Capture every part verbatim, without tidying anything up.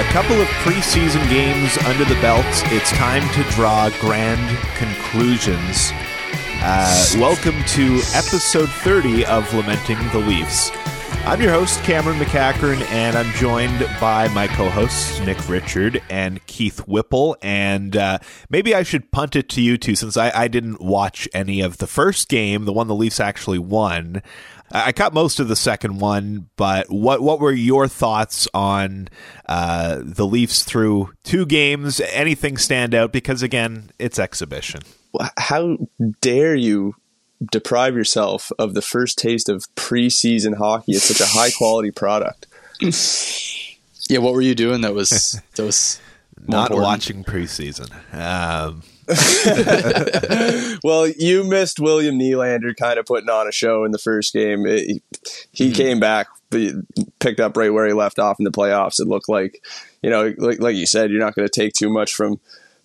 a couple of preseason games under the belt, it's time to draw grand conclusions. Uh, welcome to episode thirty of Lamenting the Leafs. I'm your host, Cameron McCacken, and I'm joined by my co-hosts, Nick Richard and Keith Whipple. And uh, maybe I should punt it to you two, since I, I didn't watch any of the first game, the one the Leafs actually won. I caught most of the second one, but what what were your thoughts on uh, the Leafs through two games? Anything stand out? Because, again, it's exhibition. How dare you deprive yourself of the first taste of preseason hockey? It's such a high-quality product. Yeah, what were you doing that was, that was not important? Watching preseason. Um Well, you missed William Nylander kind of putting on a show in the first game. It, he mm-hmm. came back, picked up right where he left off in the playoffs. It looked like, you know, like, like you said, you're not going to take too much from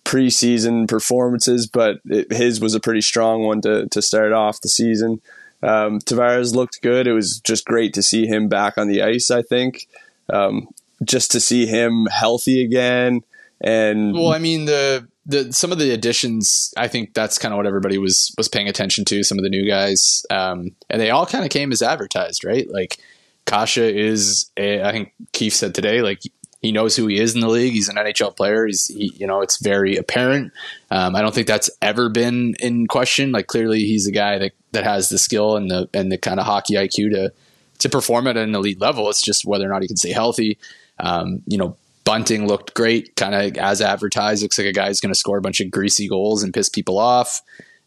preseason performances, but it, his was a pretty strong one to, to start off the season. Um, Tavares looked good. It was just great to see him back on the ice, I think. Um, just to see him healthy again. And well, I mean, the... The, some of the additions, I think that's kind of what everybody was was paying attention to, some of the new guys. Um, and they all kind of came as advertised, right? Like, Kasha is, a, I think Keefe said today, like, he knows who he is in the league. He's an N H L player. He's, he, you know, it's very apparent. Um, I don't think that's ever been in question. Like, clearly he's a guy that, that has the skill and the and the kind of hockey I Q to, to perform at an elite level. It's just whether or not he can stay healthy. Um, you know, Bunting looked great, kind of as advertised. Looks like a guy who's going to score a bunch of greasy goals and piss people off.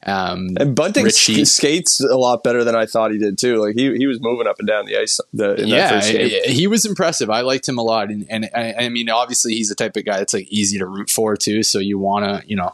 Um, and Bunting Richie, skates a lot better than I thought he did too. Like he, he was moving up and down the ice. The, in yeah, that first game. He was impressive. I liked him a lot, and, and I, I mean, obviously, he's the type of guy that's like easy to root for too. So you want to, you know,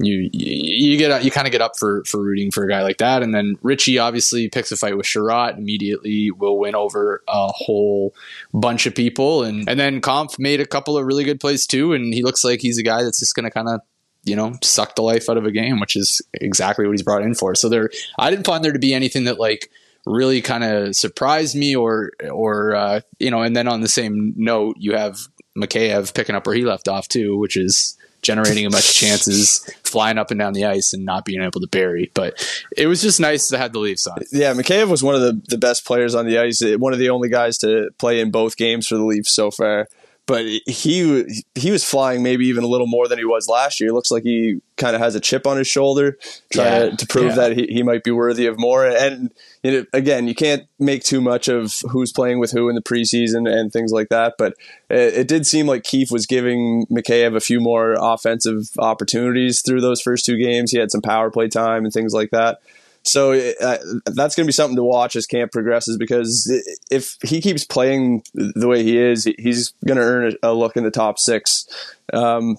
you you get you kind of get up for for rooting for a guy like that. And then Richie obviously picks a fight with Sherratt, immediately will win over a whole bunch of people, and and then Compf made a couple of really good plays too, and he looks like he's a guy that's just going to kind of, you know, suck the life out of a game, which is exactly what he's brought in for. So there, I didn't find there to be anything that like really kind of surprised me or or uh, you know. And then on the same note, you have Mikheyev picking up where he left off too, which is generating a bunch of chances, flying up and down the ice and not being able to bury. But it was just nice to have the Leafs on. Yeah, Mikheyev was one of the, the best players on the ice, one of the only guys to play in both games for the Leafs so far. But he he was flying maybe even a little more than he was last year. It looks like he kind of has a chip on his shoulder, trying yeah, to prove yeah. that he, he might be worthy of more. And, you know, again, you can't make too much of who's playing with who in the preseason and things like that. But it, it did seem like Keefe was giving Mikheyev a few more offensive opportunities through those first two games. He had some power play time and things like that. So uh, that's going to be something to watch as camp progresses, because if he keeps playing the way he is, he's going to earn a look in the top six. Um,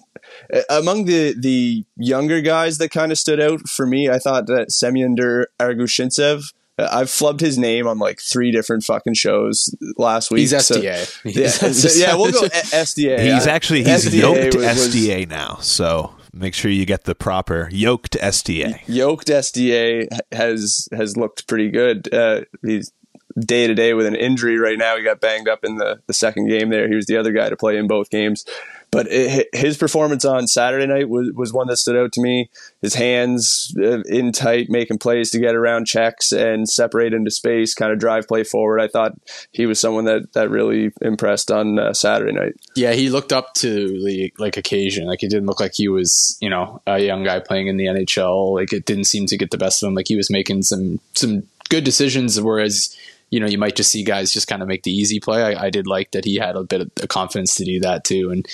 among the, the younger guys that kind of stood out for me, I thought that Semyon Argushintsev, I've flubbed his name on like three different fucking shows last week. He's S D A. So, he's yeah, so, yeah, we'll go S D A. He's actually, he's S D A yoked was, S D A was, now, so... Make sure you get the proper yoked S D A. Yoked S D A has has looked pretty good. Uh, he's day to day with an injury right now. He got banged up in the, the second game there. He was the other guy to play in both games. But it, his performance on Saturday night was, was one that stood out to me. His hands in tight, making plays to get around checks and separate into space, kind of drive play forward. I thought he was someone that, that really impressed on uh, Saturday night. Yeah, he looked up to the like occasion. Like, it didn't look like he was, you know, a young guy playing in the N H L. Like, it didn't seem to get the best of him. Like, he was making some some good decisions, whereas, you know, you might just see guys just kind of make the easy play. I, I did like that he had a bit of the confidence to do that too. And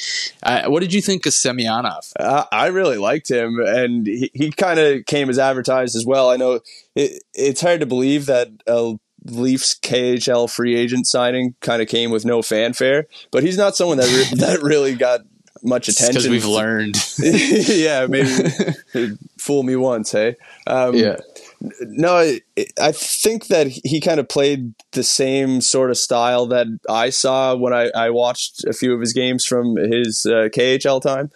uh, what did you think of Semyonov? Uh, I really liked him, and he, he kind of came as advertised as well. I know it, it's hard to believe that a Leafs K H L free agent signing kind of came with no fanfare, but he's not someone that re- that really got much attention. Because we've learned. Yeah, maybe fool me once, hey? Um, yeah. No, I, I think that he kind of played the same sort of style that I saw when I, I watched a few of his games from his uh, K H L time.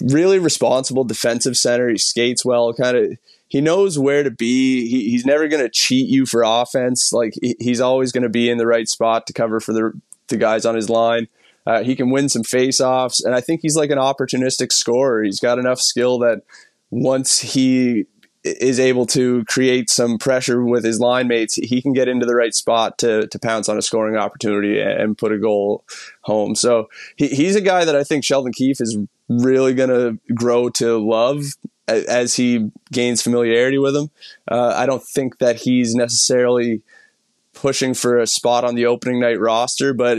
Really responsible defensive center. He skates well. Kind of, he knows where to be. He, he's never going to cheat you for offense. Like, he, he's always going to be in the right spot to cover for the the guys on his line. Uh, he can win some faceoffs, and I think he's like an opportunistic scorer. He's got enough skill that once he is able to create some pressure with his line mates, he can get into the right spot to to pounce on a scoring opportunity and put a goal home. So he, he's a guy that I think Sheldon Keefe is really going to grow to love as he gains familiarity with him. Uh, I don't think that he's necessarily pushing for a spot on the opening night roster, but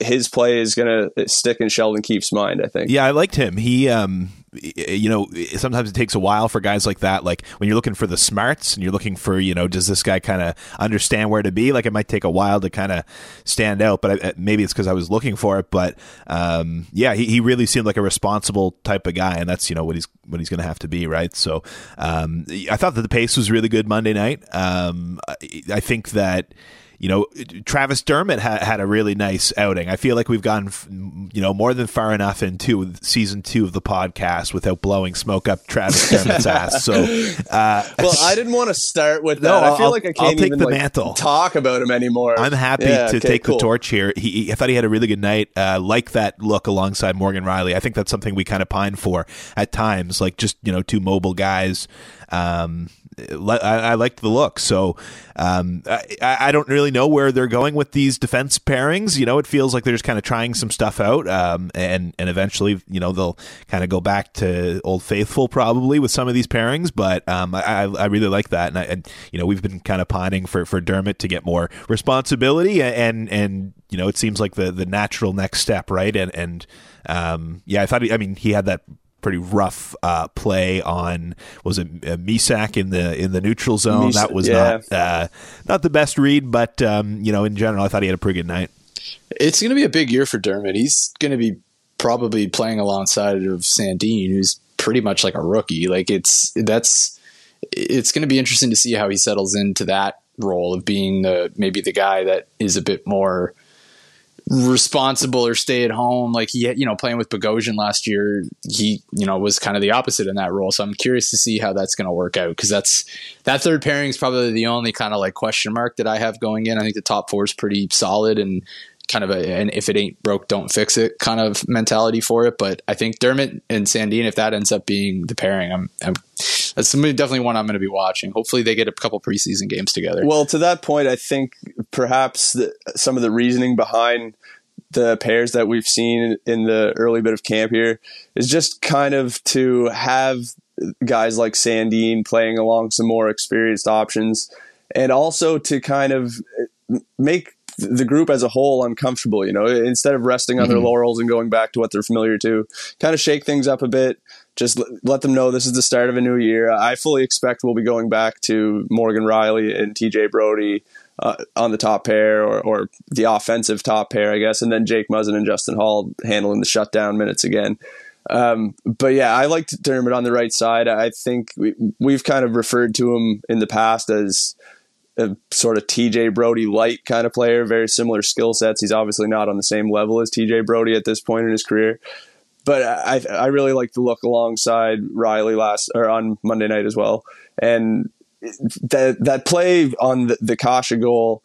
his play is going to stick in Sheldon Keefe's mind, I think. Yeah, I liked him. He, um, you know, sometimes it takes a while for guys like that. Like when you're looking for the smarts and you're looking for, you know, does this guy kind of understand where to be? Like it might take a while to kind of stand out, but I, maybe it's because I was looking for it. But um, yeah, he, he really seemed like a responsible type of guy, and that's, you know, what he's what he's going to have to be, right? So um, I thought that the pace was really good Monday night. Um, I, I think that, you know, Travis Dermott ha- had a really nice outing. I feel like we've gone, f- you know, more than far enough into season two of the podcast without blowing smoke up Travis Dermott's ass. So, uh, well, I didn't want to start with that. No, I'll, I feel like I can't even like, talk about him anymore. I'm happy yeah, to okay, take cool. the torch here. He, he, I thought he had a really good night. Uh, like that look alongside Morgan Riley. I think that's something we kind of pine for at times, like just, you know, two mobile guys. Um, I liked the look. So um, I, I don't really know where they're going with these defense pairings. You know, it feels like they're just kind of trying some stuff out, um, and, and eventually, you know, they'll kind of go back to Old Faithful probably with some of these pairings. But um, I, I really like that. And, I, and, you know, we've been kind of pining for, for Dermott to get more responsibility. And, and you know, it seems like the, the natural next step, right? And, and um, yeah, I thought, he, I mean, he had that pretty rough uh, play on, was it uh, Misak in the in the neutral zone? Mis- that was yeah. not uh, not the best read, but um, you know, in general, I thought he had a pretty good night. It's going to be a big year for Dermott. He's going to be probably playing alongside of Sandin, who's pretty much like a rookie. Like it's that's it's going to be interesting to see how he settles into that role of being the maybe the guy that is a bit more responsible or stay at home. Like he, you know, playing with Bogosian last year, he, you know, was kind of the opposite in that role. So I'm curious to see how that's going to work out, because that's that third pairing is probably the only kind of like question mark that I have going in. I think the top four is pretty solid and kind of a and if it ain't broke, don't fix it kind of mentality for it. But I think Dermott and Sandin, if that ends up being the pairing, I'm, I'm that's definitely one I'm going to be watching. Hopefully they get a couple preseason games together. Well, to that point, I think perhaps the, some of the reasoning behind the pairs that we've seen in the early bit of camp here is just kind of to have guys like Sandin playing along some more experienced options, and also to kind of make the group as a whole uncomfortable, you know, instead of resting on mm-hmm. their laurels and going back to what they're familiar to, kind of shake things up a bit. Just l- let them know this is the start of a new year. I fully expect we'll be going back to Morgan Riley and T J Brody uh, on the top pair, or, or the offensive top pair, I guess. And then Jake Muzzin and Justin Hall handling the shutdown minutes again. Um, but yeah, I liked Dermott on the right side. I think we, we've kind of referred to him in the past as a sort of T J Brody light kind of player, very similar skill sets. He's obviously not on the same level as T J Brody at this point in his career, but I I really like the look alongside Riley last or on Monday night as well. And that that play on the, the Kasha goal,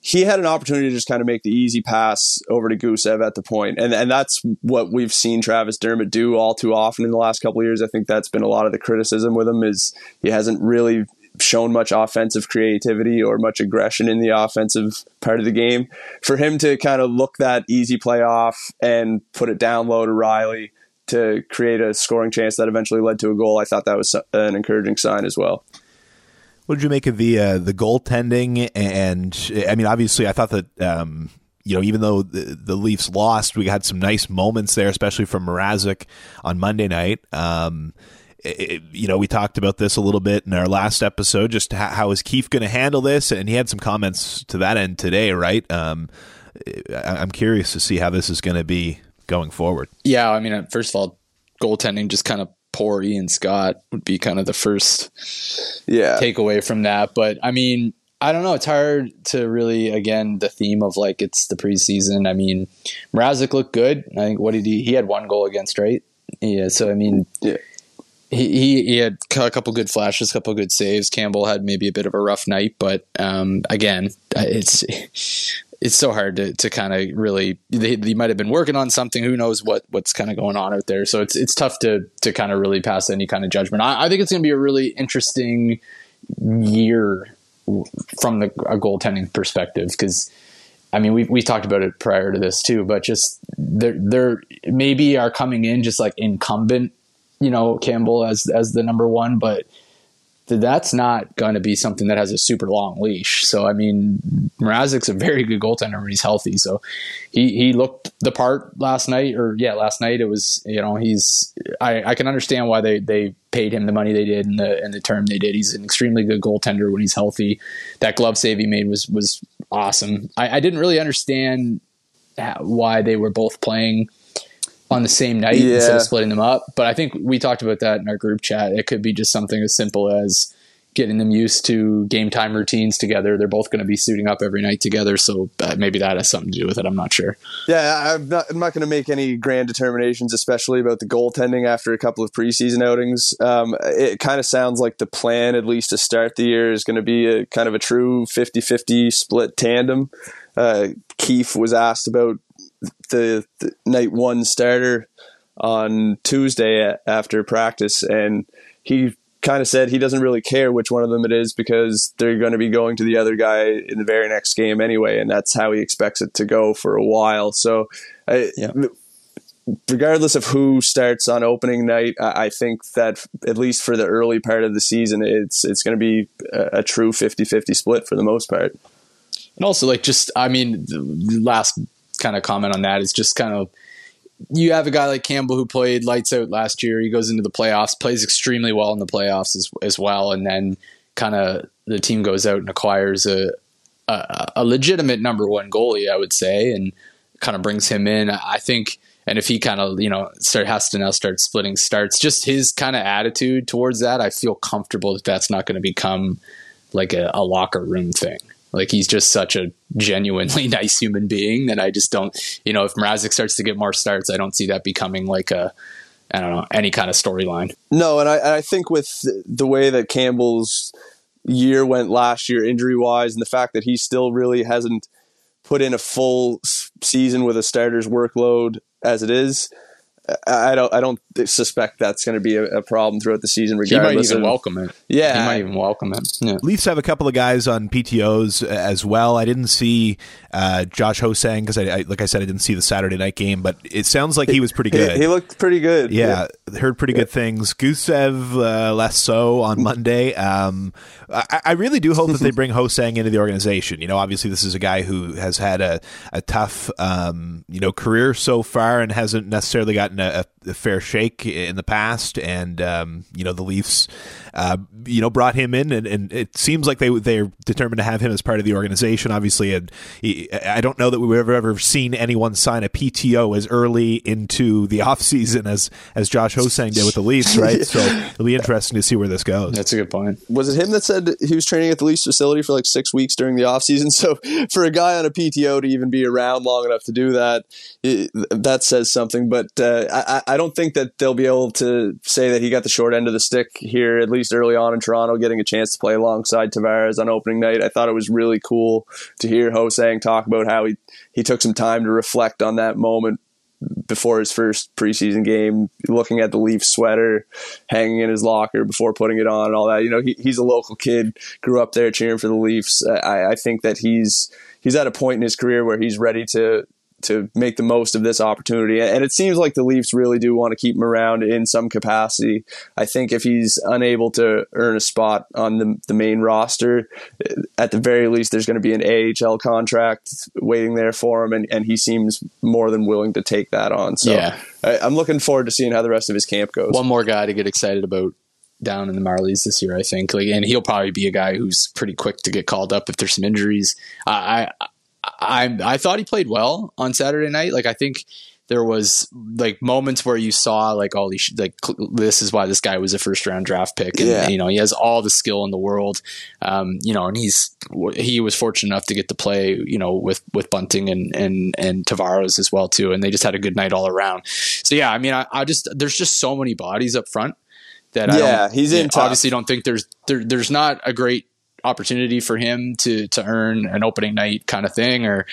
he had an opportunity to just kind of make the easy pass over to Gusev at the point. And and that's what we've seen Travis Dermott do all too often in the last couple of years. I think that's been a lot of the criticism with him, is he hasn't really shown much offensive creativity or much aggression in the offensive part of the game. For him to kind of look that easy play off and put it down low to Riley to create a scoring chance that eventually led to a goal, I thought that was an encouraging sign as well. What did you make of the uh, the goaltending? And I mean, obviously, I thought that um, you know, even though the, the Leafs lost, we had some nice moments there, especially from Mrazek on Monday night. Um, It, you know, we talked about this a little bit in our last episode, just how, how is Keefe going to handle this? And he had some comments to that end today, right? Um, I'm curious to see how this is going to be going forward. Yeah, I mean, first of all, goaltending, just kind of poor Ian Scott would be kind of the first yeah. takeaway from that. But, I mean, I don't know. It's hard to really, again, the theme of like it's the preseason. I mean, Mrazek looked good. I think, what did he? He had one goal against, right? Yeah, so, I mean... Yeah. He, he he had a couple good flashes, a couple good saves. Campbell had maybe a bit of a rough night, but um, again, it's it's so hard to, to kind of really, they, they might have been working on something. Who knows what what's kind of going on out there. So it's it's tough to to kind of really pass any kind of judgment. I, I think it's going to be a really interesting year from the a goaltending perspective, because I mean we we talked about it prior to this too, but just there there maybe are coming in just like incumbent, you know, Campbell as as the number one, but that's not going to be something that has a super long leash. So, I mean, Mrazek's a very good goaltender when he's healthy. So he, he looked the part last night or yeah, last night it was, you know, he's, I, I can understand why they, they paid him the money they did and the, and the term they did. He's an extremely good goaltender when he's healthy. That glove save he made was, was awesome. I, I didn't really understand why they were both playing on the same night yeah. instead of splitting them up. But I think we talked about that in our group chat. It could be just something as simple as getting them used to game time routines together. They're both going to be suiting up every night together. So maybe that has something to do with it. I'm not sure. Yeah. I'm not, I'm not going to make any grand determinations, especially about the goaltending after a couple of preseason outings. Um, it kind of sounds like the plan, at least to start the year, is going to be a kind of a true fifty-fifty split tandem. Uh, Keefe was asked about The, the night one starter on Tuesday after practice, and he kind of said he doesn't really care which one of them it is because they're going to be going to the other guy in the very next game anyway, and that's how he expects it to go for a while. So I, yeah. regardless of who starts on opening night, I think that at least for the early part of the season, it's it's going to be a, a true fifty-fifty split for the most part. And also, like, just I mean the last kind of comment on that is just kind of, you have a guy like Campbell who played lights out last year. He goes into the playoffs, plays extremely well in the playoffs as, as well. And then kind of the team goes out and acquires a, a, a legitimate number one goalie, I would say, and kind of brings him in, I think. And if he kind of, you know, start has to now start splitting starts, just his kind of attitude towards that, I feel comfortable that that's not going to become like a, a locker room thing. Like, he's just such a genuinely nice human being that I just don't, you know, if Mrazek starts to get more starts, I don't see that becoming like a, I don't know, any kind of storyline. No, and I, and I think with the way that Campbell's year went last year injury-wise, and the fact that he still really hasn't put in a full season with a starter's workload as it is, I don't. I don't suspect that's going to be a, a problem throughout the season. Regardless, he might even of, welcome it. Yeah, he might even welcome it. Yeah. Leafs have a couple of guys on P T Os as well. I didn't see uh, Josh Hosang because, I, I, like I said, I didn't see the Saturday night game, but it sounds like he was pretty good. He, he looked pretty good. Yeah, yeah. heard pretty yeah. good things. Gusev uh, less so on Monday. Um, I, I really do hope that they bring Hosang into the organization. You know, obviously this is a guy who has had a a tough um, you know career so far and hasn't necessarily gotten A, a fair shake in the past, and um, you know the Leafs, uh, you know, brought him in, and, and it seems like they they're determined to have him as part of the organization. Obviously, and he, I don't know that we've ever ever seen anyone sign a P T O as early into the off season as as Josh Hosang did with the Leafs, right? So it'll be interesting to see where this goes. That's a good point. Was it him that said he was training at the Leafs facility for like six weeks during the off season? So for a guy on a P T O to even be around long enough to do that, it, that says something. But uh, I, I don't think that they'll be able to say that he got the short end of the stick here, at least early on in Toronto, getting a chance to play alongside Tavares on opening night. I thought it was really cool to hear Hosang talk about how he, he took some time to reflect on that moment before his first preseason game, looking at the Leafs sweater hanging in his locker before putting it on and all that. You know, he, he's a local kid, grew up there cheering for the Leafs. I, I think that he's he's at a point in his career where he's ready to to make the most of this opportunity. And it seems like the Leafs really do want to keep him around in some capacity. I think if he's unable to earn a spot on the, the main roster, at the very least, there's going to be an A H L contract waiting there for him. And, and he seems more than willing to take that on. So yeah. I, I'm looking forward to seeing how the rest of his camp goes. One more guy to get excited about down in the Marlies this year, I think. Like, and he'll probably be a guy who's pretty quick to get called up if there's some injuries. I, I, I I thought he played well on Saturday night. Like, I think there was like moments where you saw like all these, like, this is why this guy was a first round draft pick. And yeah. you know, he has all the skill in the world. Um, you know, and he's, he was fortunate enough to get to play, you know, with, with Bunting and, and, and Tavares as well too. And they just had a good night all around. So yeah, I mean, I, I just, there's just so many bodies up front that yeah, I don't, he's in you know, obviously don't think there's, there, there's not a great opportunity for him to to earn an opening night kind of thing. Or,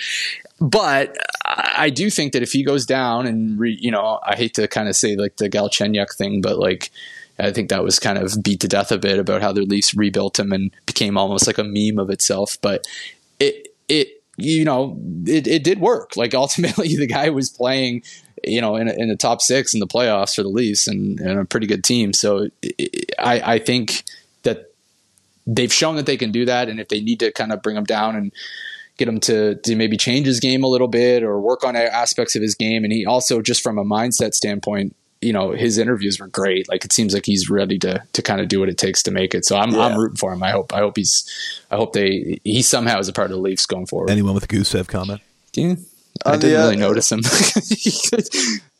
but I do think that if he goes down and re, you know, I hate to kind of say like the Galchenyuk thing, but like I think that was kind of beat to death a bit about how the Leafs rebuilt him and became almost like a meme of itself. But it it you know it it did work. Like ultimately, the guy was playing, you know, in in the top six in the playoffs for the Leafs and, and a pretty good team. So it, I I think that they've shown that they can do that, and if they need to kind of bring him down and get him to, to maybe change his game a little bit or work on aspects of his game. And he also, just from a mindset standpoint, you know, his interviews were great. Like it seems like he's ready to to kind of do what it takes to make it. So I'm yeah. I'm rooting for him. I hope I hope he's I hope they he somehow is a part of the Leafs going forward. Anyone with a Gusev comment? Yeah. I on didn't really end. notice him.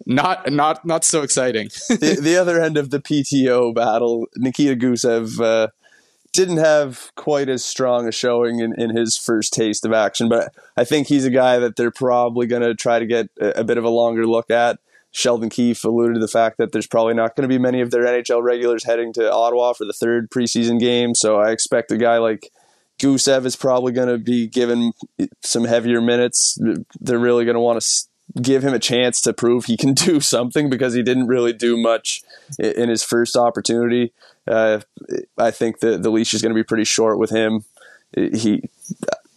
not not not so exciting. the, the other end of the P T O battle, Nikita Gusev uh, didn't have quite as strong a showing in, in his first taste of action, but I think he's a guy that they're probably going to try to get a, a bit of a longer look at. Sheldon Keefe alluded to the fact that there's probably not going to be many of their N H L regulars heading to Ottawa for the third preseason game, so I expect a guy like Gusev is probably going to be given some heavier minutes. They're really going to want to give him a chance to prove he can do something because he didn't really do much in his first opportunity. Uh, I think the, the leash is going to be pretty short with him. He,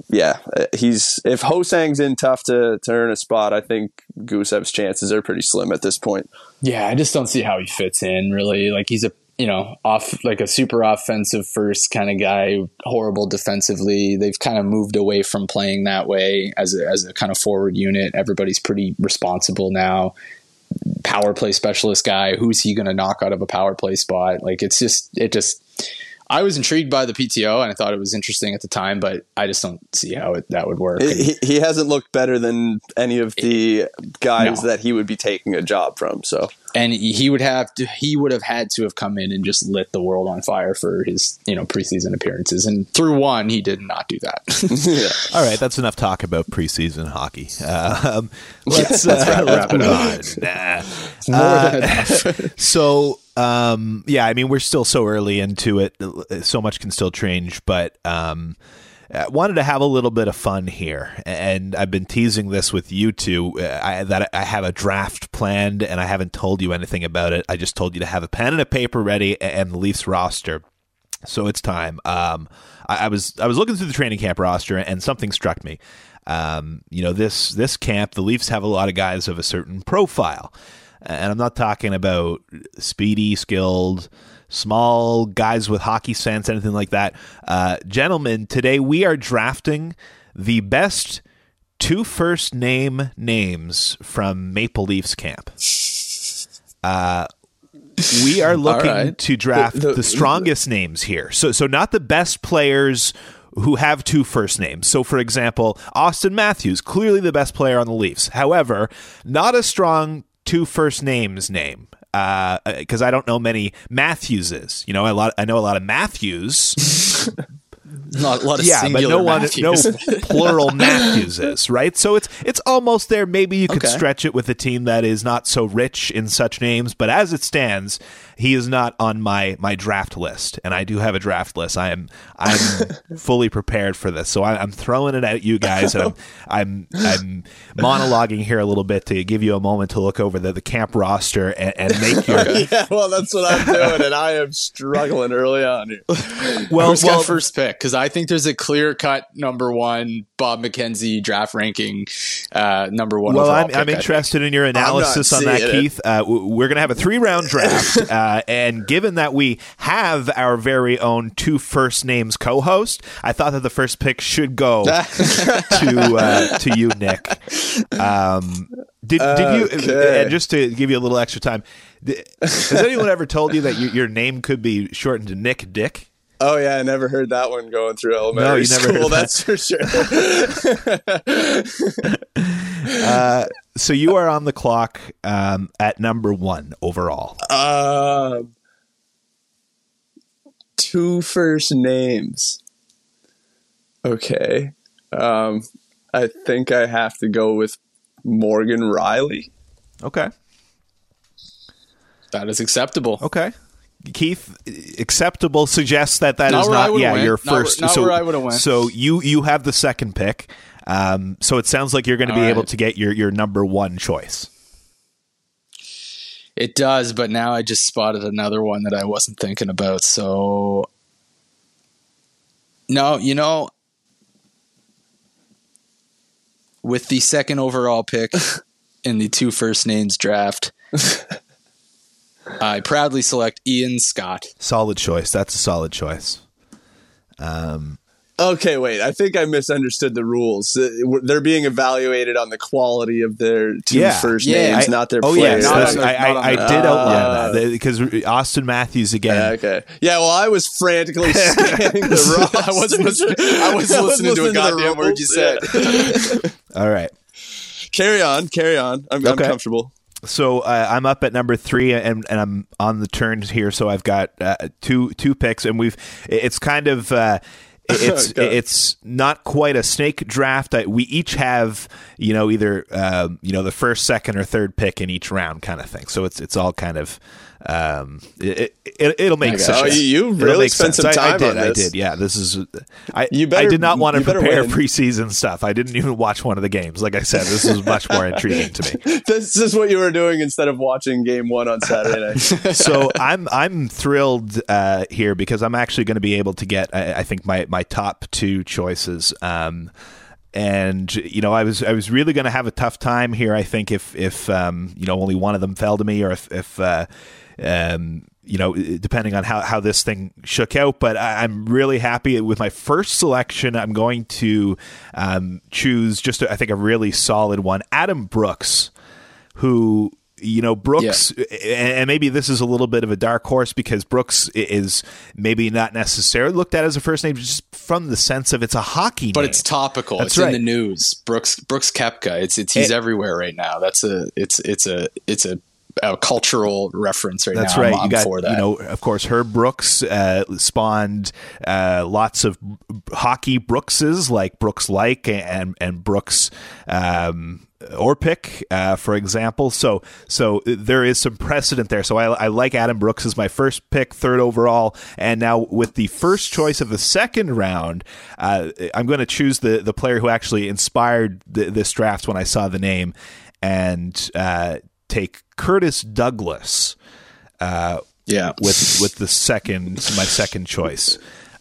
yeah, he's if Hosang's in tough to, to earn a spot, I think Gusev's chances are pretty slim at this point. Yeah, I just don't see how he fits in really. Like he's a you know, off like a super offensive first kind of guy, horrible defensively. They've kind of moved away from playing that way as a, as a kind of forward unit. Everybody's pretty responsible now. Power play specialist guy. Who's he going to knock out of a power play spot? Like it's just, it just, I was intrigued by the P T O and I thought it was interesting at the time, but I just don't see how it, that would work. He, he hasn't looked better than any of the guys no. that he would be taking a job from. So. And he would have to, he would have had to have come in and just lit the world on fire for his, you know, preseason appearances. And through one, he did not do that. yeah. All right, that's enough talk about preseason hockey. Um, let's yeah, uh, wrap, wrap it up. Nah. Uh, so, um, yeah, I mean, we're still so early into it. So much can still change, but. Um, I wanted to have a little bit of fun here, and I've been teasing this with you two, I, that I have a draft planned, and I haven't told you anything about it. I just told you to have a pen and a paper ready and the Leafs roster. So it's time. Um, I, I was I was looking through the training camp roster, and something struck me. Um, you know, this this camp, the Leafs have a lot of guys of a certain profile, and I'm not talking about speedy, skilled, small guys with hockey sense, anything like that. Uh, gentlemen, today we are drafting the best two first name names from Maple Leafs camp. Uh, we are looking right. to draft the, the, the strongest the, names here. So, so not the best players who have two first names. So, for example, Auston Matthews, clearly the best player on the Leafs. However, not a strong two first names name. Because uh, I don't know many Matthewses, you know, a lot. I know a lot of Matthews, not a lot of yeah, but no one, no plural Matthewses, right? So it's it's almost there. Maybe you could okay. stretch it with a team that is not so rich in such names. But as it stands, he is not on my my draft list, and I do have a draft list. I am I'm fully prepared for this, so I, I'm throwing it at you guys, and I'm, I'm I'm monologuing here a little bit to give you a moment to look over the, the camp roster and, and make your. yeah, well, that's what I'm doing, and I am struggling early on here. Well, who's well, got first pick? Because I think there's a clear cut number one Bob McKenzie draft ranking uh, number one. Well, I'm, pick, I'm interested in your analysis on that, Keith. Uh, we're gonna have a three round draft. Uh, Uh, and given that we have our very own two first names co-host, I thought that the first pick should go to uh, to you, Nick. Um, did, okay. did you? And just to give you a little extra time, did, has anyone ever told you that you, your name could be shortened to Nick Dick? Oh, yeah, I never heard that one going through elementary no, you never school, heard that's that. For sure. uh, so you are on the clock um, at number one overall. Uh, two first names. Okay. Um, I think I have to go with Morgan Riley. Okay. That is acceptable. Okay. Keith, acceptable suggests that that not is not yeah went. your first. Not, not so, where I so you you have the second pick. Um, so it sounds like you're going to be right. able to get your your number one choice. It does, but now I just spotted another one that I wasn't thinking about. So no, you know, with the second overall pick in the two first names draft. I proudly select Ian Scott. Solid choice. That's a solid choice. Um, okay, wait. I think I misunderstood the rules. They're being evaluated on the quality of their two yeah, first yeah, names, I, not their oh, players. Oh, yes. Not I, I, not I, I did outline uh, that because Auston Matthews again. Yeah, okay. Yeah, well, I was frantically scanning the rules. I wasn't listening, I was listening, listening to a goddamn word you said. Yeah. All right. Carry on. Carry on. I'm, okay. I'm comfortable. So uh, I'm up at number three, and, and I'm on the turn here. So I've got uh, two two picks, and we've it's kind of uh, it's okay. it's not quite a snake draft. We each have you know either uh, you know the first, second, or third pick in each round, kind of thing. So it's it's all kind of um, it, it it'll make okay. sense. Oh, you really spent sense. some time I, I did, on this. I did. Yeah, this is I. You better, I did not want to prepare win. preseason stuff. I didn't even watch one of the games. Like I said, this is much more intriguing to me. This is what you were doing instead of watching game one on Saturday night. So I'm I'm thrilled uh, here because I'm actually going to be able to get I, I think my my top two choices. Um, And, you know, I was I was really going to have a tough time here, I think, if, if um, you know, only one of them fell to me or if, if uh, um, you know, depending on how, how this thing shook out. But I, I'm really happy with my first selection. I'm going to um, choose just, a, I think, a really solid one. Adam Brooks, who... You know, Brooks, yeah. and maybe this is a little bit of a dark horse because Brooks is maybe not necessarily looked at as a first name, just from the sense of it's a hockey but name. But it's topical. That's it's right. in the news. Brooks Brooks Koepka. It's it's he's it, everywhere right now. That's a it's it's a it's a, a cultural reference right that's now. That's right. I'm you got for that. You know, of course, Herb Brooks uh, spawned uh, lots of hockey Brookses like Brooks like and and Brooks. Um, Or pick, uh, for example. So, so there is some precedent there. So, I, I like Adam Brooks as my first pick, third overall, and now with the first choice of the second round, uh, I'm going to choose the the player who actually inspired the, this draft when I saw the name, and uh, take Curtis Douglas. Uh, yeah, with with the second my second choice.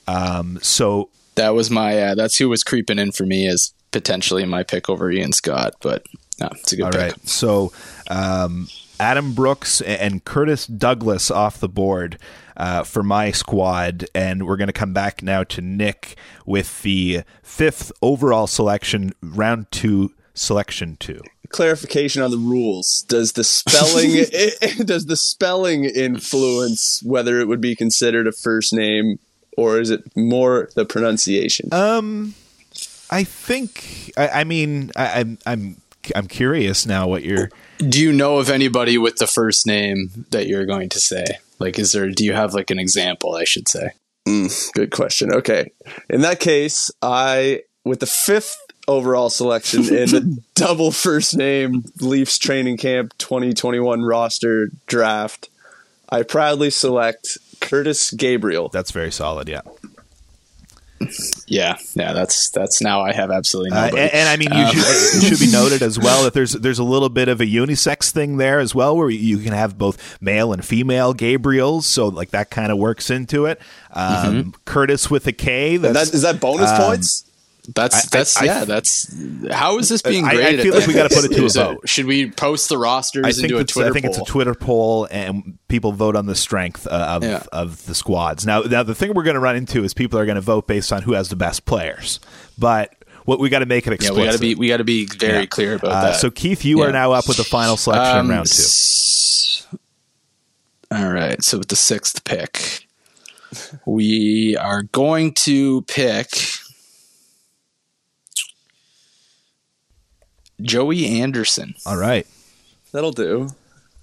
Um, so that was my uh, that's who was creeping in for me as. Potentially my pick over Ian Scott, but no, it's a good all pick. Right. So um, Adam Brooks and Curtis Douglas off the board uh, for my squad. And we're going to come back now to Nick with the fifth overall selection, round two, selection two. Clarification on the rules. Does the spelling it, does the spelling influence whether it would be considered a first name or is it more the pronunciation? Um... I think. I, I mean, I, I'm I'm I'm curious now. What you're? Do you know of anybody with the first name that you're going to say? Like, is there? Do you have like an example? I should say. Mm, good question. Okay, in that case, I with the fifth overall selection in the double first name Leafs training camp twenty twenty-one roster draft, I proudly select Curtis Gabriel. That's very solid. Yeah. Yeah, yeah, that's that's now I have absolutely nobody. Uh, and, and I mean, you um, should, it should be noted as well that there's there's a little bit of a unisex thing there as well, where you can have both male and female Gabriels, so like that kind of works into it. Um, mm-hmm. Curtis with a K. That's, that, is that bonus um, points? That's that's I, I, yeah. That's how is this being graded? I, I feel like we got to put it to a vote. Should we post the rosters I and do a Twitter? I think poll? It's a Twitter poll, and people vote on the strength of yeah. of the squads. Now, now the thing we're going to run into is people are going to vote based on who has the best players. But what we got to make it explicit. Yeah, we got to be we got to be very yeah. clear about uh, that. So Keith, you yeah. are now up with the final selection um, in round two. S- All right. So with the sixth pick, we are going to pick. Joey Anderson. All right. That'll do.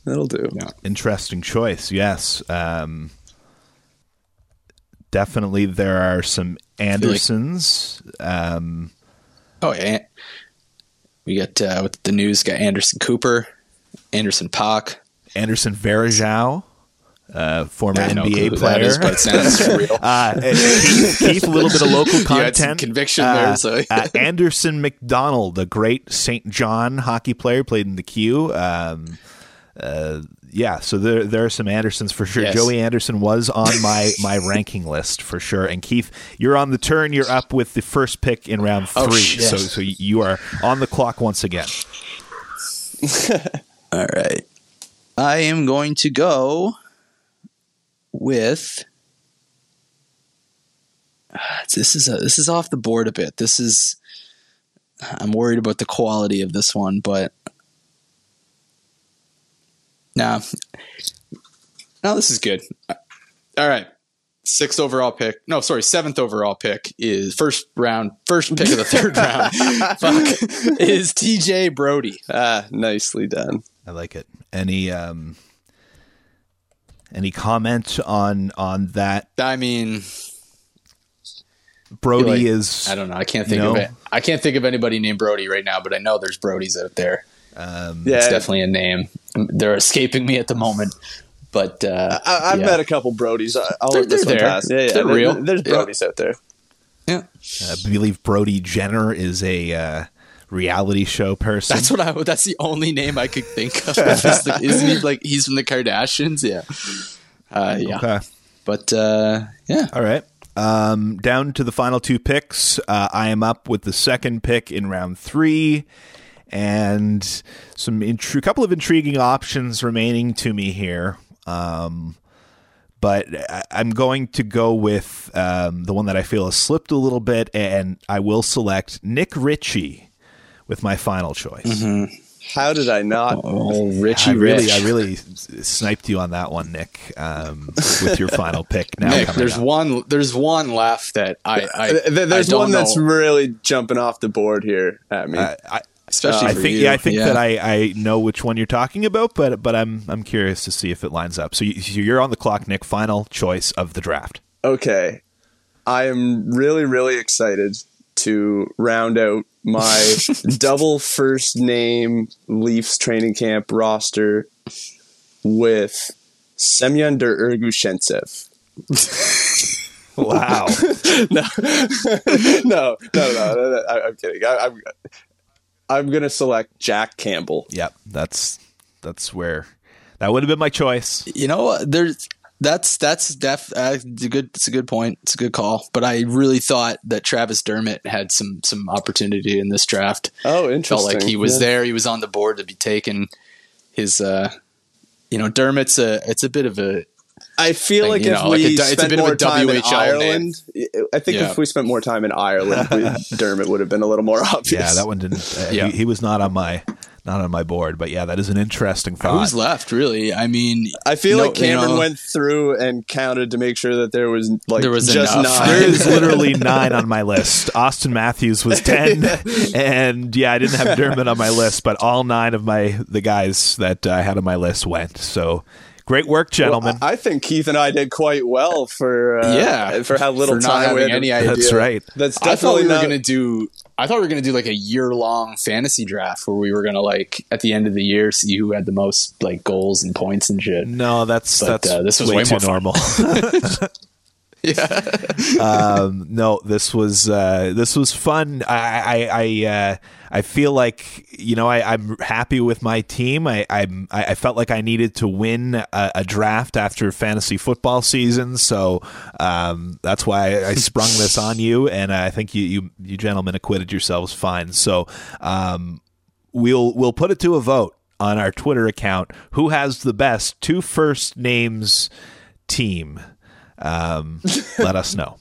That'll do. Yeah. Interesting choice. Yes. Um, definitely there are some Andersons. Like, um, oh, yeah. We got uh, with the news, got Anderson Cooper, Anderson Paak. Anderson Varejao. uh, former yeah, N B A know, player. Is, but it sounds surreal. uh, Keith, Keith, a little bit of local content. You had some conviction uh, there. So. uh, Anderson McDonald, a great Saint John hockey player, played in the Q. Um, uh, yeah, so there there are some Andersons for sure. Yes. Joey Anderson was on my, my ranking list for sure. And Keith, you're on the turn. You're up with the first pick in round three. Oh, yes. So so you are on the clock once again. All right. I am going to go with uh, this is a, this is off the board a bit. This is I'm worried about the quality of this one, but nah, no, this is good. All right, sixth overall pick. No, sorry, seventh overall pick is first round, first pick of the third round. Fuck, is T J Brody. Ah, nicely done. I like it. Any um, any comment on on that? I mean, Brody like, is. I don't know. I can't think no. of it. I can't think of anybody named Brody right now, but I know there's Brodies out there. Um, yeah, it's definitely a name. They're escaping me at the moment, but uh, I, I've yeah. met a couple Brodies. I'll let this one pass. Yeah, yeah, they're they're, real. There's Brodies yeah. out there. Yeah, uh, I believe Brody Jenner is a. Uh, reality show person. That's what I that's the only name I could think of. Like, isn't he like he's from the Kardashians? Yeah. Uh yeah. Okay. But uh yeah. All right. Um down to the final two picks. Uh I am up with the second pick in round three and some intru- couple of intriguing options remaining to me here. Um But I'm going to go with um the one that I feel has slipped a little bit, and I will select Nick Ritchie with my final choice. Mm-hmm. How did I not? Oh, Richie, I really, Rich. I really sniped you on that one, Nick, um, with your final pick. Now Nick, there's up. one, there's one left that I, I there's I don't one that's know. really jumping off the board here at me. Uh, I, Especially uh, for I think, you. yeah, I think yeah. that I, I know which one you're talking about, but, but I'm, I'm curious to see if it lines up. So you, you're on the clock, Nick, final choice of the draft. Okay. I am really, really excited to round out my double first name Leafs training camp roster with Semyon Durgushentsev. Wow. no. no, no, no, no, no. I, I'm kidding. I, I'm, I'm going to select Jack Campbell. Yep. That's, that's where that would have been my choice. You know, there's, That's that's def. Uh, it's a good. It's a good point. It's a good call. But I really thought that Travis Dermott had some some opportunity in this draft. Oh, interesting. Felt like he was yeah. there. He was on the board to be taken. His, uh, you know, Dermott's a. It's a bit of a. I feel thing, like if know, we like a, spent a more a time in Ireland, name. I think yeah. if we spent more time in Ireland, we, Dermott would have been a little more obvious. Yeah, that one didn't. Uh, yeah. he, he was not on my. Not on my board, but yeah, that is an interesting thought. Who's left, really? I mean, I feel no, like Cameron you know, went through and counted to make sure that there was like there was just enough. nine. There is literally nine on my list. Auston Matthews was ten, yeah. and yeah, I didn't have Dermott on my list, but all nine of my the guys that I had on my list went. So great work, gentlemen. Well, I think Keith and I did quite well for uh, yeah for how little for time we had any idea. That's right. That's definitely I thought we were going to do. I thought we were going to do like a year long fantasy draft where we were going to like at the end of the year see who had the most like goals and points and shit. No, that's but, that's uh, this was way, way more too normal. yeah. Um, no, this was uh, this was fun. I I I, uh, I feel like you know I, I'm happy with my team. I I'm, I felt like I needed to win a, a draft after fantasy football season, so um, that's why I, I sprung this on you. And I think you you, you gentlemen acquitted yourselves fine. So um, we'll we'll put it to a vote on our Twitter account. Who has the best two first names team? Um, let us know.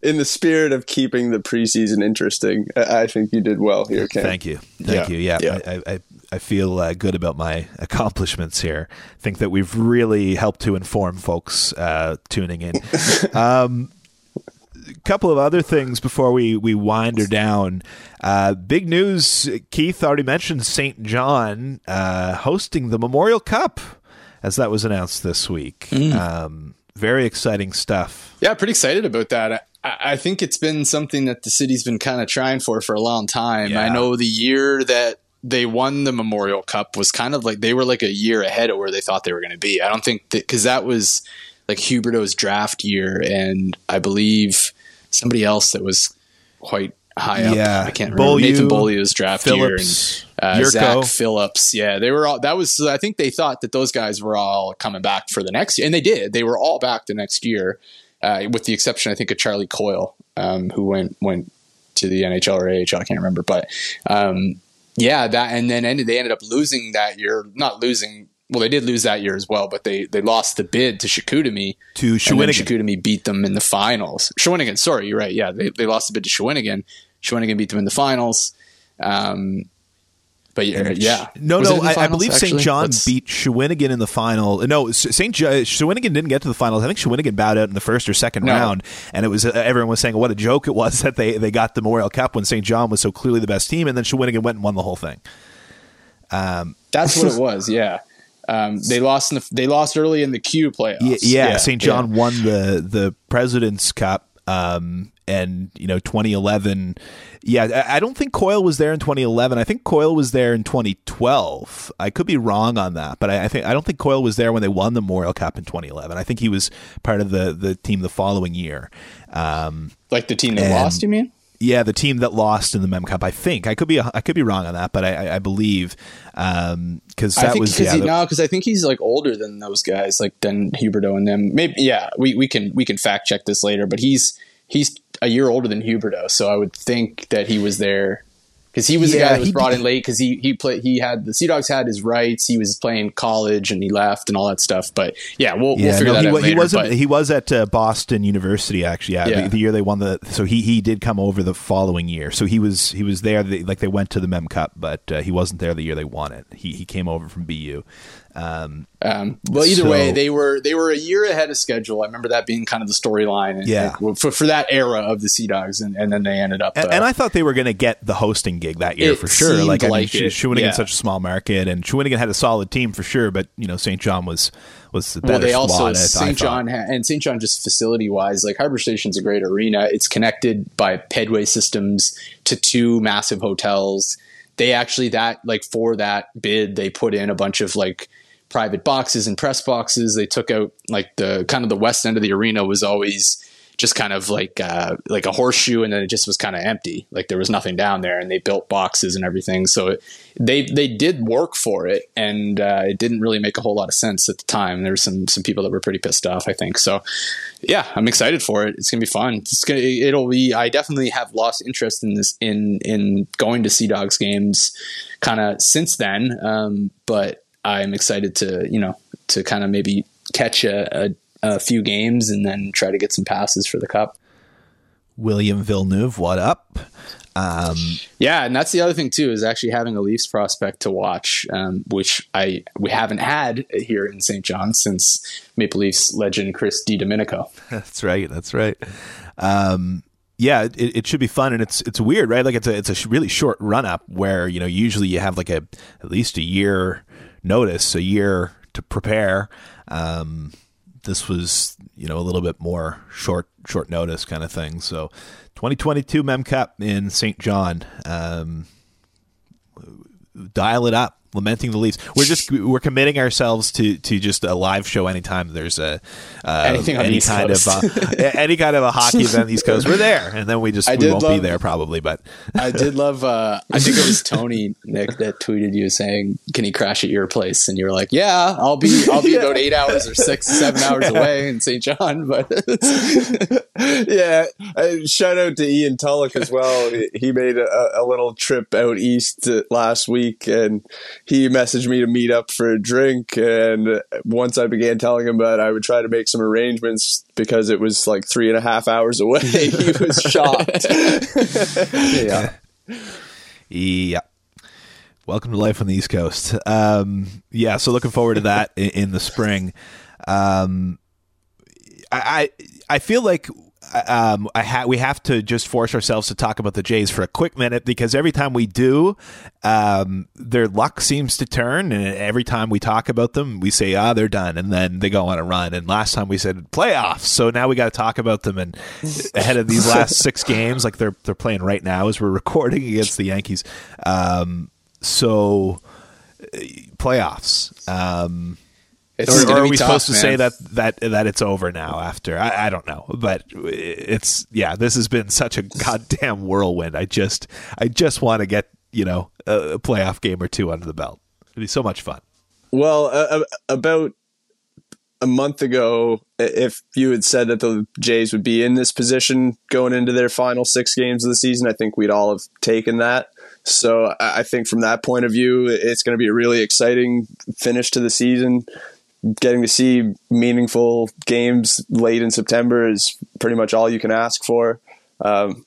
In the spirit of keeping the preseason interesting, I think you did well here, Cam. Thank you. Thank yeah. you. Yeah, yeah. I, I, I feel uh, good about my accomplishments here. I think that we've really helped to inform folks uh, tuning in. Um, a couple of other things before we, we wind her down. Uh, big news, Keith already mentioned Saint John uh, hosting the Memorial Cup, as that was announced this week. Mm. Um, very exciting stuff. Yeah, pretty excited about that. I, I think it's been something that the city's been kind of trying for for a long time. Yeah. I know the year that they won the Memorial Cup was kind of like they were like a year ahead of where they thought they were going to be. I don't think that, because that was like Huberto's draft year, and I believe somebody else that was quite high up. Yeah. I can't remember. Beaulieu, Nathan Beaulieu's draft Phillips, year. And, uh, Zach Phillips. Yeah, they were all, that was, I think they thought that those guys were all coming back for the next year, and they did. They were all back the next year, uh, with the exception, I think, of Charlie Coyle, um, who went, went to the N H L or A H L. I can't remember, but, um, yeah, that, and then ended, they ended up losing that year, not losing. Well, they did lose that year as well, but they, they lost the bid to Chicoutimi. To Shawinigan. Chicoutimi beat them in the finals. Shawinigan, sorry, you're right. Yeah, they, they lost the bid to Shawinigan. Shawinigan beat them in the finals. Um, but yeah, yeah. No, was no, finals, I, I believe Saint John Let's... beat Shawinigan in the final. No, Saint Jo- Shawinigan didn't get to the finals. I think Shawinigan bowed out in the first or second no. round, and it was uh, everyone was saying what a joke it was that they, they got the Memorial Cup when Saint John was so clearly the best team, and then Shawinigan went and won the whole thing. Um, That's what it was, yeah. Um, they lost in the, they lost early in the Q playoffs. Yeah, yeah, yeah Saint John yeah. won the the President's Cup, um, and you know twenty eleven. Yeah, I, I don't think Coyle was there in twenty eleven. I think Coyle was there in twenty twelve. I could be wrong on that, but I, I think I don't think Coyle was there when they won the Memorial Cup in twenty eleven. I think he was part of the the team the following year. Um, like the team that and, lost, you mean? Yeah, the team that lost in the Mem Cup. I think I could be I could be wrong on that, but I, I believe because um, that was yeah, he, the, no, because I think he's like older than those guys, like than Huberto and them. Maybe yeah, we, we can we can fact check this later, but he's he's a year older than Huberto, so I would think that he was there because he was yeah, the guy that was brought did. in late because he he played he had the Sea Dogs had his rights, he was playing college and he left and all that stuff. But yeah, we'll yeah, we'll figure no, that he, out later. He wasn't. But. He was at uh, Boston University actually. Yeah, yeah. The, the year they won the. So he, he did come over the following year. So he was he was there. They, like they went to the Mem Cup, but uh, he wasn't there the year they won it. He he came over from B U. Um, um, well, either so, way, they were they were a year ahead of schedule. I remember that being kind of the storyline, yeah, like, for, for that era of the Sea Dogs, and, and then they ended up. Uh, and, and I thought they were going to get the hosting gig that year for sure. Like, like I mean, Shawinigan yeah. such a small market, and Shawinigan had a solid team for sure. But you know, Saint John was was the better. Well, they also Saint John ha- and Saint John just facility wise, like Harbor Station's a great arena. It's connected by pedway systems to two massive hotels. They actually that like for that bid, they put in a bunch of like private boxes and press boxes. They took out like the kind of the west end of the arena was always just kind of like uh, like a horseshoe, and then it just was kind of empty. Like there was nothing down there, and they built boxes and everything. So it, they they did work for it, and uh, it didn't really make a whole lot of sense at the time. There were some some people that were pretty pissed off, I think. So yeah, I'm excited for it. It's gonna be fun. It's gonna it'll be. I definitely have lost interest in this in in going to Sea Dogs games kind of since then. Um, but I'm excited to you know to kind of maybe catch a. a a few games and then try to get some passes for the cup. William Villeneuve, what up? Um, yeah. And that's the other thing too, is actually having a Leafs prospect to watch, um, which I, we haven't had here in Saint John since Maple Leafs legend, Chris DiDomenico. That's right. That's right. Um, Yeah, it, it should be fun, and it's it's weird, right? Like it's a it's a really short run up where you know usually you have like a at least a year notice, a year to prepare. Um, This was, you know, a little bit more short, short notice kind of thing. So, twenty twenty-two Mem Cup in Saint John. Um, dial it up. Lamenting the Leafs. We're just we're committing ourselves to to just a live show anytime there's a uh, anything on any East kind Coast. of uh, any kind of a hockey event on the East Coast. We're there, and then we just I we won't love, be there probably. But I did love. Uh, I think it was Tony Nick that tweeted you saying, "Can he crash at your place?" And you were like, "Yeah, I'll be I'll be yeah. about eight hours or six seven hours yeah. away in Saint John." But yeah, uh, shout out to Ian Tulloch as well. He, he made a, a little trip out east last week and. He messaged me to meet up for a drink, and once I began telling him that I would try to make some arrangements because it was like three and a half hours away, he was shocked. yeah. Yeah. Welcome to life on the East Coast. Um, yeah, so looking forward to that in, in the spring. Um, I, I I feel like... Um, I ha- we have to just force ourselves to talk about the Jays for a quick minute, because every time we do, um, their luck seems to turn, and every time we talk about them, we say, ah, they're done, and then they go on a run. And last time we said playoffs, so now we got to talk about them. And ahead of these last six games, like they're they're playing right now as we're recording against the Yankees. Um, So playoffs. Um, it's or, or are we tough, supposed to man. say that, that that it's over now? After I, I don't know, but it's yeah. This has been such a goddamn whirlwind. I just I just want to get you know a playoff game or two under the belt. It'd be so much fun. Well, uh, about a month ago, if you had said that the Jays would be in this position going into their final six games of the season, I think we'd all have taken that. So I think from that point of view, it's going to be a really exciting finish to the season. Getting to see meaningful games late in September is pretty much all you can ask for. Um,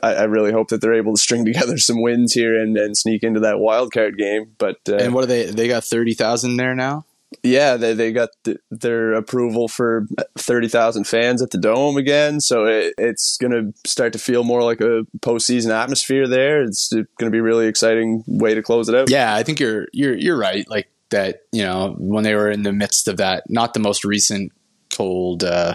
I, I really hope that they're able to string together some wins here and, and sneak into that wild card game. But uh, and what are they? They got thirty thousand there now. Yeah, they they got th- their approval for thirty thousand fans at the Dome again. So it, it's going to start to feel more like a postseason atmosphere there. It's going to be a really exciting way to close it out. Yeah, I think you're you're you're right. Like that, you know, when they were in the midst of that, not the most recent cold. Uh,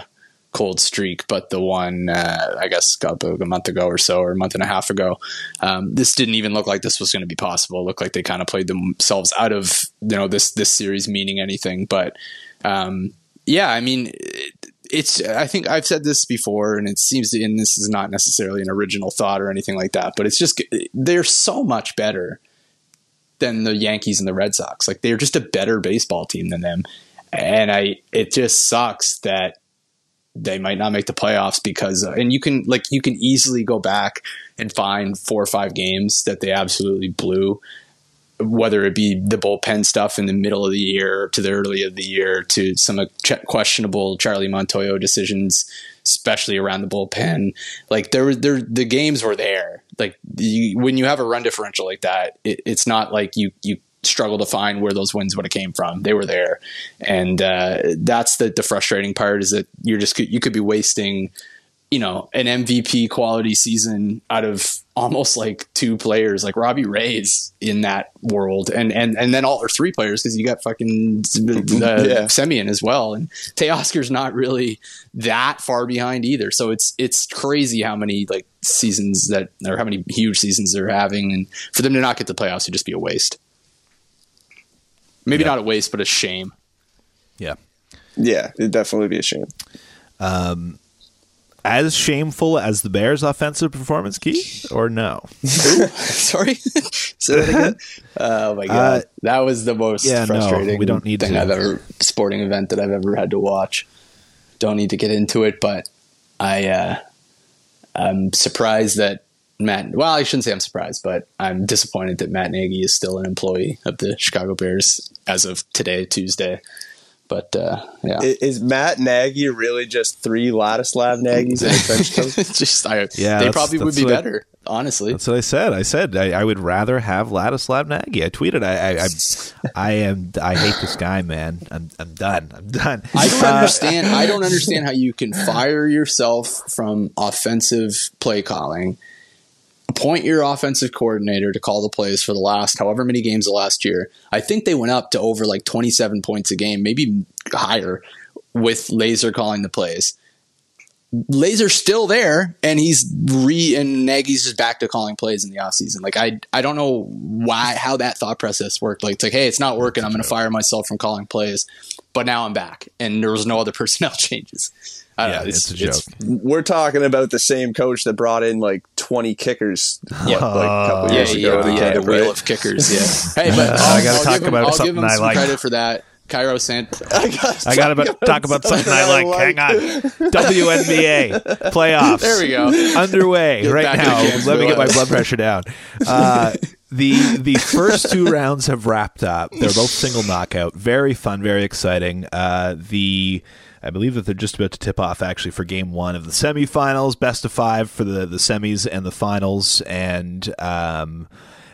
cold streak, but the one uh, I guess got a month ago or so, or a month and a half ago, um, this didn't even look like this was going to be possible. It looked like they kind of played themselves out of, you know, this this series meaning anything. But um, yeah, I mean, it, it's I think I've said this before, and it seems to, and this is not necessarily an original thought or anything like that, but it's just they're so much better than the Yankees and the Red Sox. Like they're just a better baseball team than them, and I it just sucks that they might not make the playoffs because, uh, and you can like, you can easily go back and find four or five games that they absolutely blew, whether it be the bullpen stuff in the middle of the year to the early of the year to some ch- questionable Charlie Montoyo decisions, especially around the bullpen. Like there were, there, the games were there. Like you, when you have a run differential like that, it, it's not like you, you, struggle to find where those wins would have came from. They were there. And uh, that's the, the frustrating part is that you're just, you could be wasting, you know, an M V P quality season out of almost like two players, like Robbie Ray's in that world. And, and, and then all or three players, cause you got fucking uh, yeah. Semien as well. And Teoscar's not really that far behind either. So it's, it's crazy how many like seasons that, or how many huge seasons they're having. And for them to not get the playoffs would just be a waste. Maybe yeah. not a waste, but a shame. Yeah. Yeah, it'd definitely be a shame. Um, as shameful as the Bears' offensive performance, Keith, or no? Sorry? Say that again? Oh, my God. Uh, that was the most yeah, frustrating no, we don't need thing to. I've ever sporting event that I've ever had to watch. Don't need to get into it, but I, uh, I'm surprised that Matt, well, I shouldn't say I'm surprised, but I'm disappointed that Matt Nagy is still an employee of the Chicago Bears as of today, Tuesday. But uh, yeah, is Matt Nagy really just three Ladislav Nagys in a French coach? Just, I, yeah, they probably would be better. I, honestly, that's what I said. I said I, I would rather have Ladislav Nagy. I tweeted, I, I, I, I am, I hate this guy, man. I'm, I'm done. I'm done. I don't uh, understand. I don't understand how you can fire yourself from offensive play calling. Appoint your offensive coordinator to call the plays for the last however many games of last year. I think they went up to over like twenty-seven points a game, maybe higher, with Laser calling the plays. Laser's still there, and he's re and Nagy's just back to calling plays in the offseason. Like I, I don't know why how that thought process worked. Like it's like, hey, it's not working. I'm going to fire myself from calling plays, but now I'm back, and there was no other personnel changes. Yeah, it's, it's a joke. It's, we're talking about the same coach that brought in like twenty kickers yeah. what, like a couple uh, years yeah, ago. Yeah, yeah, the wheel of kickers. Yeah. Hey, but I'll, I got to talk about him, something I like. I'll give him some like. credit for that. Cairo Santos. I got to talk about something I like. I like. Hang on. W N B A playoffs. There we go. Underway Get right now. Let me life. get my blood pressure down. Uh, the the first two rounds have wrapped up. They're both single knockout. Very fun. Very exciting. Uh, the. I believe that they're just about to tip off, actually, for game one of the semifinals, best of five for the, the semis and the finals. And um,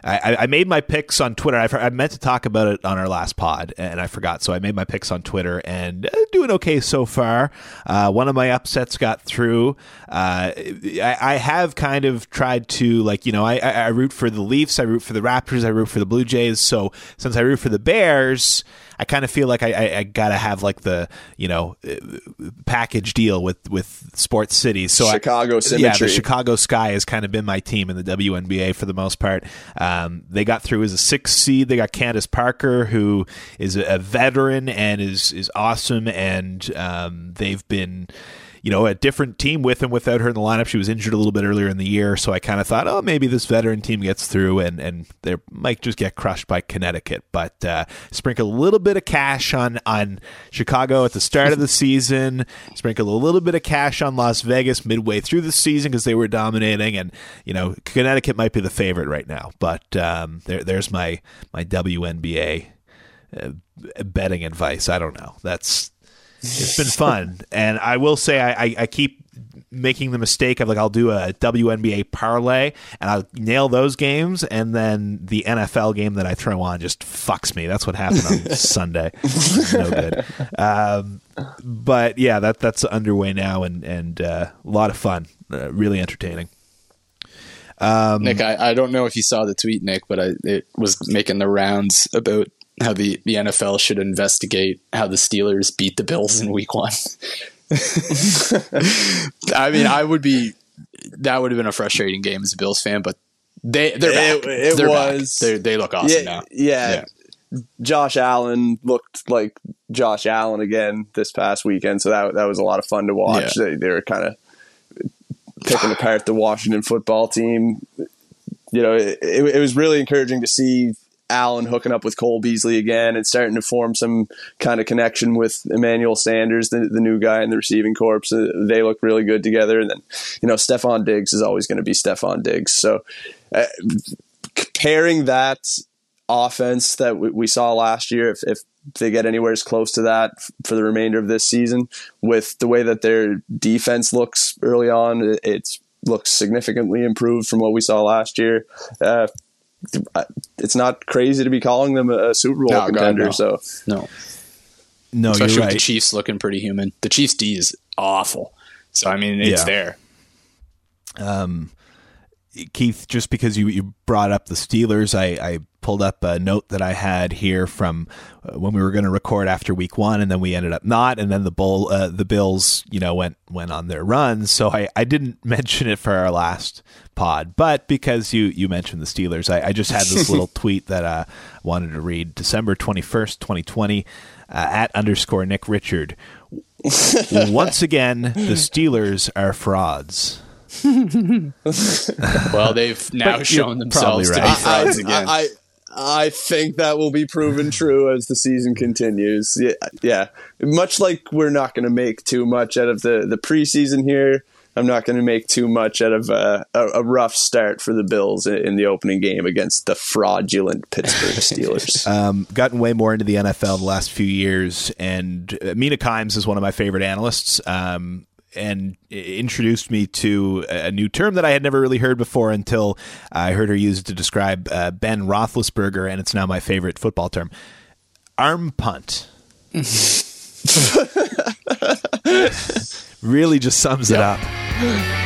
I, I made my picks on Twitter. I, I meant to talk about it on our last pod, and I forgot. So I made my picks on Twitter and doing okay so far. Uh, one of my upsets got through. Uh, I, I have kind of tried to, like, you know, I, I root for the Leafs. I root for the Raptors. I root for the Blue Jays. So since I root for the Bears, I kind of feel like I, I, I gotta have like the, you know, package deal with with sports cities. So Chicago I, symmetry. Yeah, the Chicago Sky has kind of been my team in the W N B A for the most part. Um, they got through as a six seed. They got Candace Parker, who is a veteran and is is awesome, and um, they've been, you know, a different team with and without her in the lineup. She was injured a little bit earlier in the year, so I kind of thought, oh, maybe this veteran team gets through and, and they might just get crushed by Connecticut. But uh, sprinkle a little bit of cash on, on Chicago at the start of the season, sprinkle a little bit of cash on Las Vegas midway through the season because they were dominating, and, you know, Connecticut might be the favorite right now. But um, there, there's my, my W N B A uh, betting advice. I don't know. That's... It's been fun, and I will say I, I, I keep making the mistake of like I'll do a W N B A parlay, and I'll nail those games, and then the N F L game that I throw on just fucks me. That's what happened on Sunday. No good. Um, but yeah, that that's underway now, and and uh, a lot of fun, uh, really entertaining. Um, Nick, I, I don't know if you saw the tweet, Nick, but I, it was making the rounds about how the, the N F L should investigate how the Steelers beat the Bills in week one. I mean, I would be, that would have been a frustrating game as a Bills fan, but they, they're back. It, it they're was, back. They're, they look awesome yeah, now. Yeah. yeah. Josh Allen looked like Josh Allen again this past weekend. So that, that was a lot of fun to watch. Yeah. They, they were kind of picking apart the Washington football team. You know, it, it, it was really encouraging to see Allen hooking up with Cole Beasley again and starting to form some kind of connection with Emmanuel Sanders, the, the new guy in the receiving corps. Uh, they look really good together. And then, you know, Stephon Diggs is always going to be Stephon Diggs. So uh, comparing that offense that w- we saw last year, if, if they get anywhere as close to that f- for the remainder of this season, with the way that their defense looks early on, it, it looks significantly improved from what we saw last year. Uh, it's not crazy to be calling them a Super Bowl no, contender. God, no. So no, no, especially you're right. With the Chiefs looking pretty human. The Chiefs D is awful. So I mean, it's yeah. there. Um, Keith, just because you you brought up the Steelers, I I pulled up a note that I had here from uh, when we were going to record after week one, and then we ended up not, and then the bowl uh, the Bills, you know, went went on their run, so I, I didn't mention it for our last pod, but because you you mentioned the Steelers, I, I just had this little tweet that uh, I wanted to read. December twenty-first, twenty twenty, uh, at underscore Nick Richard. Once again, the Steelers are frauds. Well, they've now but shown themselves right. to be frauds again. I, I, I think that will be proven true as the season continues. Yeah, yeah. Much like we're not going to make too much out of the, the preseason here, I'm not going to make too much out of uh, a, a rough start for the Bills in, in the opening game against the fraudulent Pittsburgh Steelers. um, gotten way more into the N F L the last few years, and Mina Kimes is one of my favorite analysts. Um, and introduced me to a new term that I had never really heard before until I heard her use it to describe uh, Ben Roethlisberger, and it's now my favorite football term. Arm punt. Really just sums yep. it up.